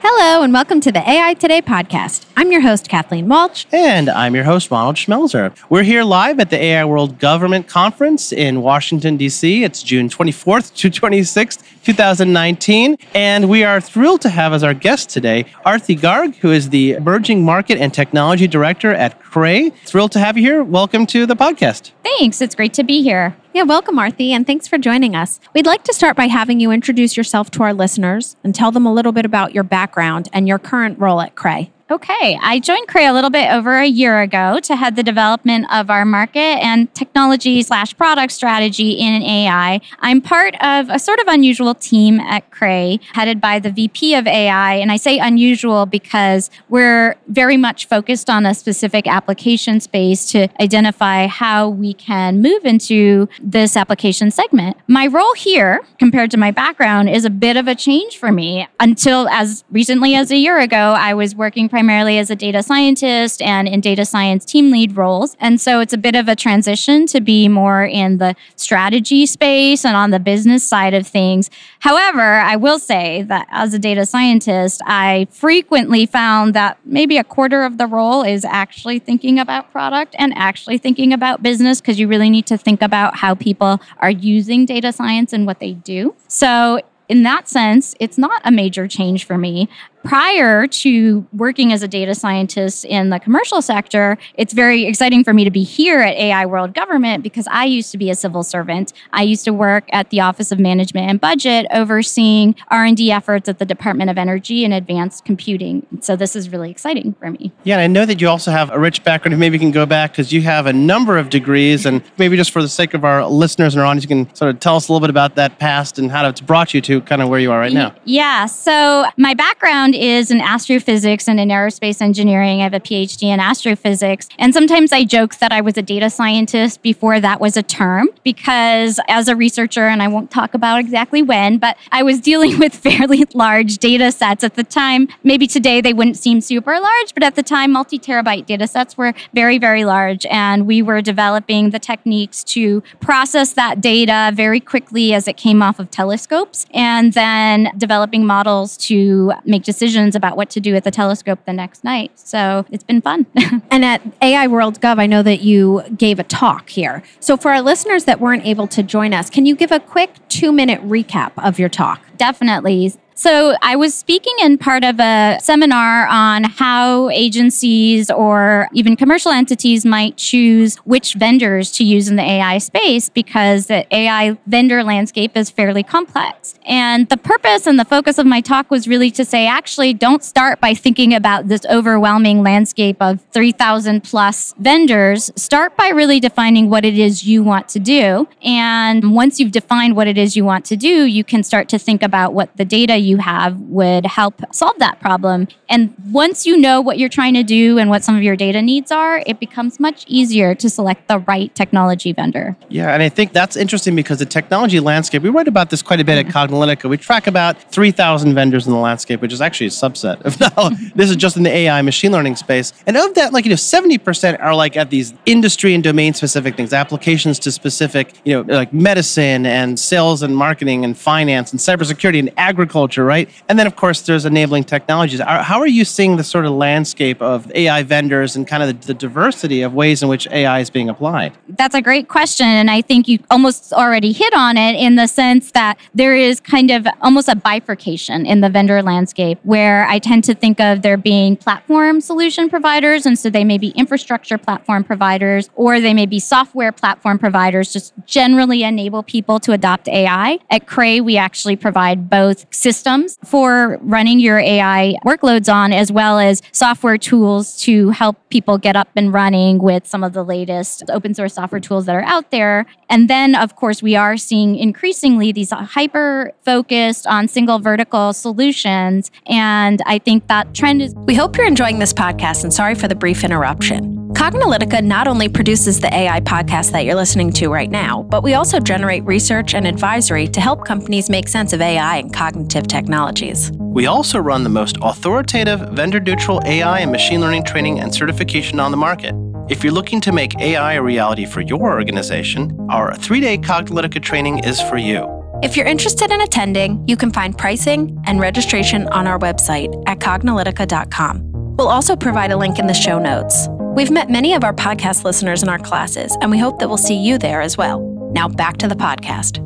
Hello and welcome to the AI Today podcast. I'm your host, Kathleen Walsh. And I'm your host, Ronald Schmelzer. We're here live at the AI World Government Conference in Washington, D.C. It's June 24th to 26th, 2019. And we are thrilled to have as our guest today, Arthi Garg, who is the Emerging Market and Technology Director at Cray. Thrilled to have you here. Welcome to the podcast. Thanks. It's great to be here. Yeah, welcome, Arthi, and thanks for joining us. We'd like to start by having you introduce yourself to our listeners and tell them a little bit about your background and your current role at Cray. Okay, I joined Cray a little bit over a year ago to head the development of our market and technology/product strategy in AI. I'm part of a sort of unusual team at Cray, headed by the VP of AI, and I say unusual because we're very much focused on a specific application space to identify how we can move into this application segment. My role here, compared to my background, is a bit of a change for me. Until as recently as a year ago, I was working primarily as a data scientist and in data science team lead roles. And so it's a bit of a transition to be more in the strategy space and on the business side of things. However, I will say that as a data scientist, I frequently found that maybe a quarter of the role is actually thinking about product and actually thinking about business, because you really need to think about how people are using data science and what they do. So in that sense, it's not a major change for me. Prior to working as a data scientist in the commercial sector, it's very exciting for me to be here at AI World Government because I used to be a civil servant. I used to work at the Office of Management and Budget, overseeing R&D efforts at the Department of Energy and advanced computing. So this is really exciting for me. Yeah, and I know that you also have a rich background. Maybe you can go back because you have a number of degrees, and maybe just for the sake of our listeners and our audience, you can sort of tell us a little bit about that past and how it's brought you to kind of where you are right now. Yeah, so my background is in astrophysics and in aerospace engineering. I have a PhD in astrophysics. And sometimes I joke that I was a data scientist before that was a term, because as a researcher, and I won't talk about exactly when, but I was dealing with fairly large data sets at the time. Maybe today they wouldn't seem super large, but at the time, multi-terabyte data sets were very, very large. And we were developing the techniques to process that data very quickly as it came off of telescopes, and then developing models to make decisions about what to do at the telescope the next night. So it's been fun. And at AI World Gov, I know that you gave a talk here. So for our listeners that weren't able to join us, can you give a quick 2-minute recap of your talk? Definitely. So I was speaking in part of a seminar on how agencies or even commercial entities might choose which vendors to use in the AI space, because the AI vendor landscape is fairly complex. And the purpose and the focus of my talk was really to say, actually, don't start by thinking about this overwhelming landscape of 3,000 plus vendors. Start by really defining what it is you want to do. And once you've defined what it is you want to do, you can start to think about what the data you have would help solve that problem. And once you know what you're trying to do and what some of your data needs are, it becomes much easier to select the right technology vendor. Yeah, and I think that's interesting because the technology landscape, we write about this quite a bit at Cognilytica. We track about 3,000 vendors in the landscape, which is actually a subset of now. This is just in the AI machine learning space. And of that, 70% are at these industry and domain specific things, applications to specific, medicine and sales and marketing and finance and cybersecurity and agriculture, right? And then, of course, there's enabling technologies. How are you seeing the sort of landscape of AI vendors and kind of the diversity of ways in which AI is being applied? That's a great question. And I think you almost already hit on it in the sense that there is kind of almost a bifurcation in the vendor landscape, where I tend to think of there being platform solution providers. And so they may be infrastructure platform providers, or they may be software platform providers, just generally enable people to adopt AI. At Cray, we actually provide both systems for running your AI workloads on, as well as software tools to help people get up and running with some of the latest open source software tools that are out there. And then, of course, we are seeing increasingly these hyper-focused on single vertical solutions. And I think that trend is... We hope you're enjoying this podcast, and sorry for the brief interruption. Cognilytica not only produces the AI podcast that you're listening to right now, but we also generate research and advisory to help companies make sense of AI and cognitive technologies. We also run the most authoritative, vendor-neutral AI and machine learning training and certification on the market. If you're looking to make AI a reality for your organization, our 3-day Cognilytica training is for you. If you're interested in attending, you can find pricing and registration on our website at Cognilytica.com. We'll also provide a link in the show notes. We've met many of our podcast listeners in our classes, and we hope that we'll see you there as well. Now back to the podcast.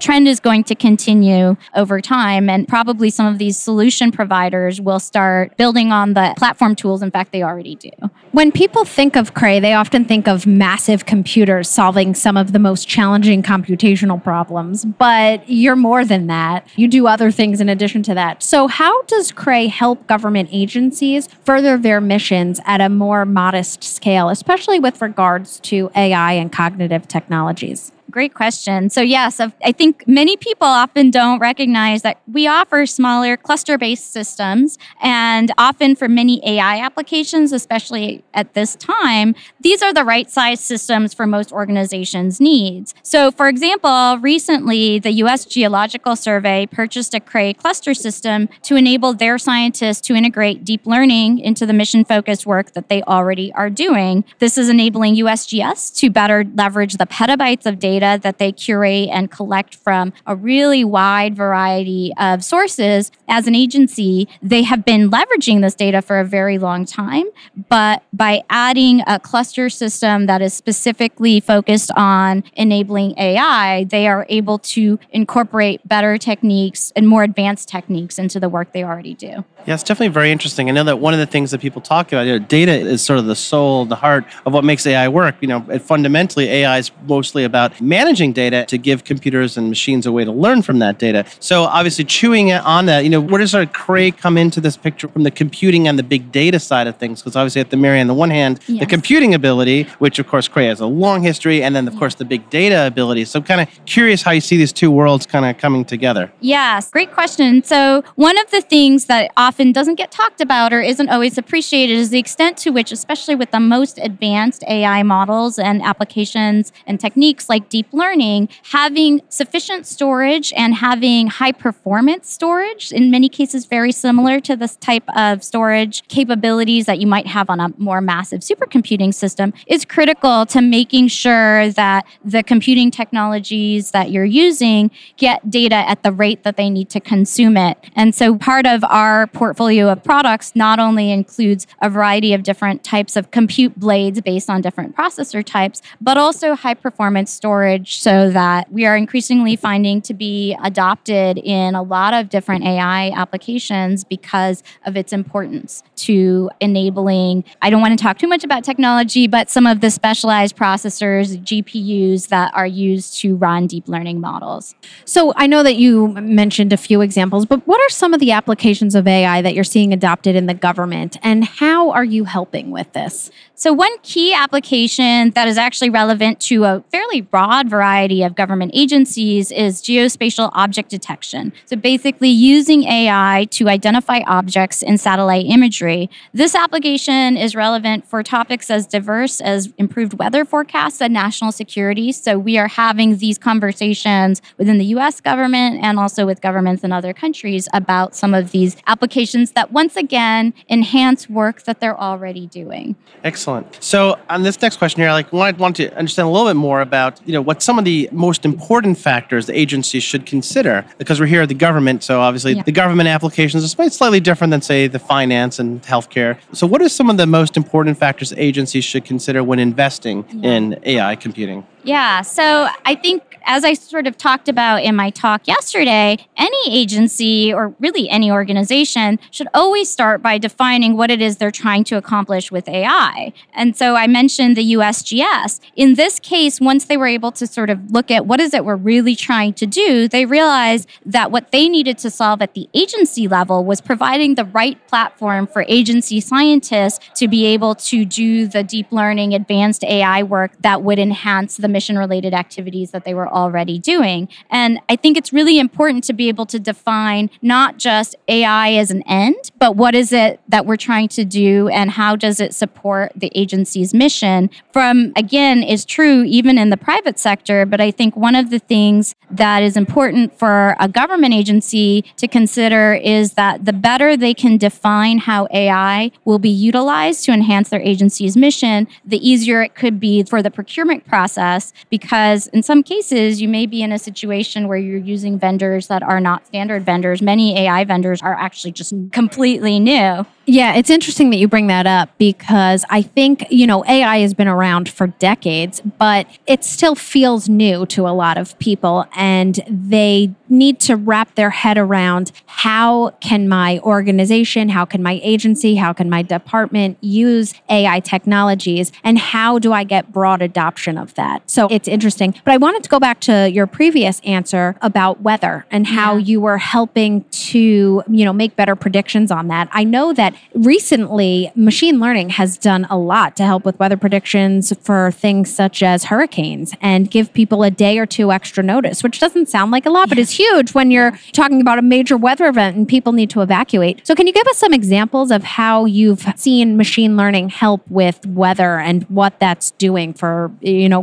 Trend is going to continue over time, and probably some of these solution providers will start building on the platform tools. In fact, they already do. When people think of Cray, they often think of massive computers solving some of the most challenging computational problems, but you're more than that. You do other things in addition to that. So how does Cray help government agencies further their missions at a more modest scale, especially with regards to AI and cognitive technologies? Great question. So yes, I think many people often don't recognize that we offer smaller cluster-based systems, and often for many AI applications, especially at this time, these are the right size systems for most organizations' needs. So for example, recently, the U.S. Geological Survey purchased a Cray cluster system to enable their scientists to integrate deep learning into the mission-focused work that they already are doing. This is enabling USGS to better leverage the petabytes of data that they curate and collect from a really wide variety of sources. As an agency, they have been leveraging this data for a very long time, but by adding a cluster system that is specifically focused on enabling AI, they are able to incorporate better techniques and more advanced techniques into the work they already do. Yeah, it's definitely very interesting. I know that one of the things that people talk about, data is sort of the soul, the heart of what makes AI work. Fundamentally, AI is mostly about managing data to give computers and machines a way to learn from that data. So obviously chewing on that, where does our Cray come into this picture from the computing and the big data side of things? Because obviously at the Mary, on the one hand, yes, the computing ability, which of course Cray has a long history, and then of course the big data ability. So I'm kind of curious how you see these two worlds kind of coming together. Yes, great question. So one of the things that often doesn't get talked about or isn't always appreciated is the extent to which, especially with the most advanced AI models and applications and techniques like deep learning, having sufficient storage and having high performance storage, in many cases very similar to this type of storage capabilities that you might have on a more massive supercomputing system, is critical to making sure that the computing technologies that you're using get data at the rate that they need to consume it. And so part of our portfolio of products not only includes a variety of different types of compute blades based on different processor types, but also high performance storage, so that we are increasingly finding to be adopted in a lot of different AI applications because of its importance to enabling, I don't want to talk too much about technology, but some of the specialized processors, GPUs that are used to run deep learning models. So I know that you mentioned a few examples, but what are some of the applications of AI that you're seeing adopted in the government, and how are you helping with this? So one key application that is actually relevant to a fairly broad variety of government agencies is geospatial object detection. So basically using AI to identify objects in satellite imagery. This application is relevant for topics as diverse as improved weather forecasts and national security. So we are having these conversations within the U.S. government and also with governments in other countries about some of these applications that once again enhance work that they're already doing. Excellent. So on this next question here, I want to understand a little bit more about what some of the most important factors the agency should consider, because we're here at the government, so obviously The government applications are slightly different than, say, the finance and healthcare. So what are some of the most important factors agencies should consider when investing in AI computing? Yeah, so I think as I sort of talked about in my talk yesterday, any agency or really any organization should always start by defining what it is they're trying to accomplish with AI. And so I mentioned the USGS. In this case, once they were able to sort of look at what is it we're really trying to do, they realized that what they needed to solve at the agency level was providing the right platform for agency scientists to be able to do the deep learning advanced AI work that would enhance the emission-related activities that they were already doing. And I think it's really important to be able to define not just AI as an end, but what is it that we're trying to do and how does it support the agency's mission from, again, is true even in the private sector. But I think one of the things that is important for a government agency to consider is that the better they can define how AI will be utilized to enhance their agency's mission, the easier it could be for the procurement process, because in some cases, you may be in a situation where you're using vendors that are not standard vendors. Many AI vendors are actually just completely new. Yeah, it's interesting that you bring that up because I think, AI has been around for decades, but it still feels new to a lot of people and they need to wrap their head around how can my organization, how can my agency, how can my department use AI technologies and how do I get broad adoption of that? So it's interesting. But I wanted to go back to your previous answer about weather and how you were helping to, make better predictions on that. I know that recently, machine learning has done a lot to help with weather predictions for things such as hurricanes and give people a day or two extra notice, which doesn't sound like a lot, but it's huge when you're talking about a major weather event and people need to evacuate. So can you give us some examples of how you've seen machine learning help with weather and what that's doing for,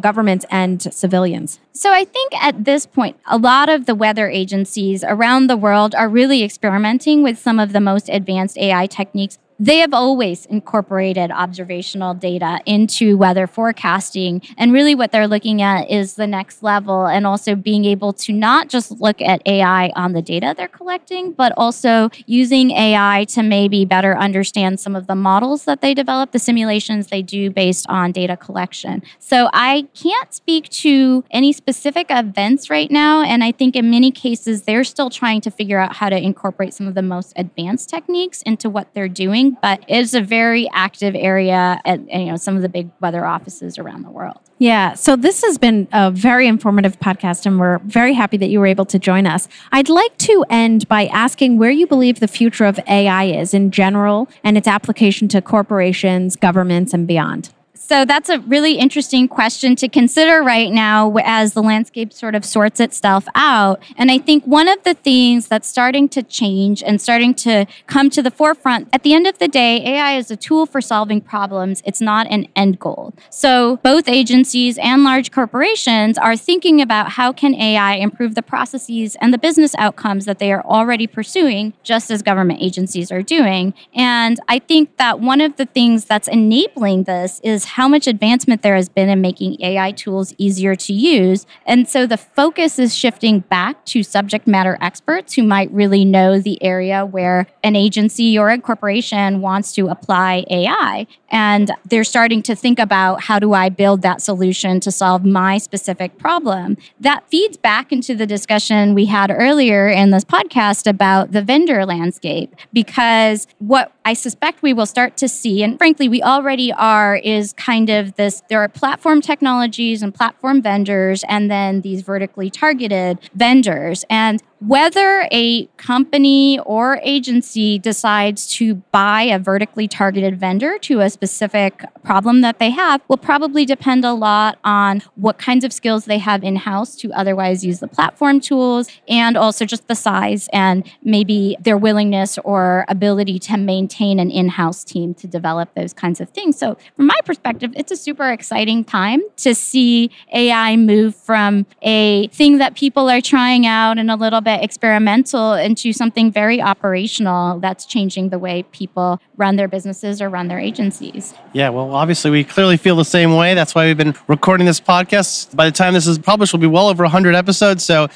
governments and civilians? So I think at this point, a lot of the weather agencies around the world are really experimenting with some of the most advanced AI techniques. They have always incorporated observational data into weather forecasting. And really what they're looking at is the next level and also being able to not just look at AI on the data they're collecting, but also using AI to maybe better understand some of the models that they develop, the simulations they do based on data collection. So I can't speak to any specific events right now. And I think in many cases, they're still trying to figure out how to incorporate some of the most advanced techniques into what they're doing. But it's a very active area at some of the big weather offices around the world. Yeah. So this has been a very informative podcast, and we're very happy that you were able to join us. I'd like to end by asking where you believe the future of AI is in general and its application to corporations, governments, and beyond. So that's a really interesting question to consider right now as the landscape sort of sorts itself out. And I think one of the things that's starting to change and starting to come to the forefront, at the end of the day, AI is a tool for solving problems. It's not an end goal. So both agencies and large corporations are thinking about how can AI improve the processes and the business outcomes that they are already pursuing, just as government agencies are doing. And I think that one of the things that's enabling this is how much advancement there has been in making AI tools easier to use. And so the focus is shifting back to subject matter experts who might really know the area where an agency or a corporation wants to apply AI. And they're starting to think about how do I build that solution to solve my specific problem. That feeds back into the discussion we had earlier in this podcast about the vendor landscape, because what I suspect we will start to see, and frankly, we already are, is kind of this, there are platform technologies and platform vendors, and then these vertically targeted vendors. And whether a company or agency decides to buy a vertically targeted vendor to a specific problem that they have will probably depend a lot on what kinds of skills they have in-house to otherwise use the platform tools, and also just the size and maybe their willingness or ability to maintain an in-house team to develop those kinds of things. So from my perspective, it's a super exciting time to see AI move from a thing that people are trying out and a little bit experimental into something very operational that's changing the way people run their businesses or run their agencies. Yeah, well, obviously, we clearly feel the same way. That's why we've been recording this podcast. By the time this is published, we'll be well over 100 episodes. So,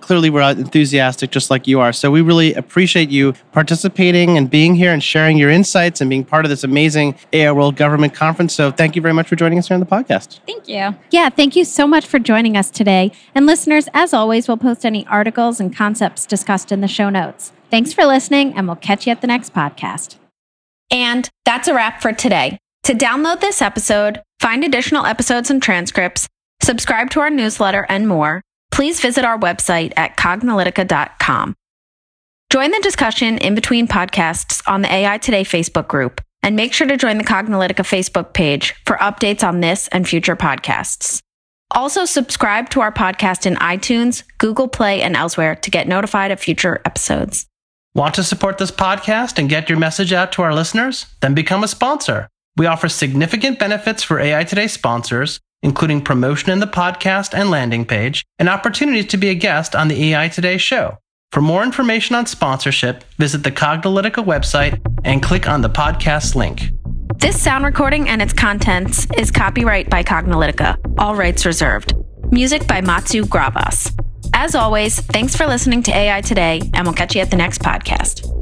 clearly we're enthusiastic just like you are. So we really appreciate you participating and being here and sharing your insights and being part of this amazing AI World Government Conference. So thank you very much for joining us here on the podcast. Thank you. Yeah, thank you so much for joining us today. And listeners, as always, we'll post any articles and concepts discussed in the show notes. Thanks for listening, and we'll catch you at the next podcast. And that's a wrap for today. To download this episode, find additional episodes and transcripts, subscribe to our newsletter, and more, please visit our website at Cognilytica.com. Join the discussion in between podcasts on the AI Today Facebook group, and make sure to join the Cognilytica Facebook page for updates on this and future podcasts. Also, subscribe to our podcast in iTunes, Google Play, and elsewhere to get notified of future episodes. Want to support this podcast and get your message out to our listeners? Then become a sponsor. We offer significant benefits for AI Today sponsors, including promotion in the podcast and landing page, and opportunities to be a guest on the AI Today show. For more information on sponsorship, visit the Cognilytica website and click on the podcast link. This sound recording and its contents is copyright by Cognilytica. All rights reserved. Music by Matsu Gravas. As always, thanks for listening to AI Today, and we'll catch you at the next podcast.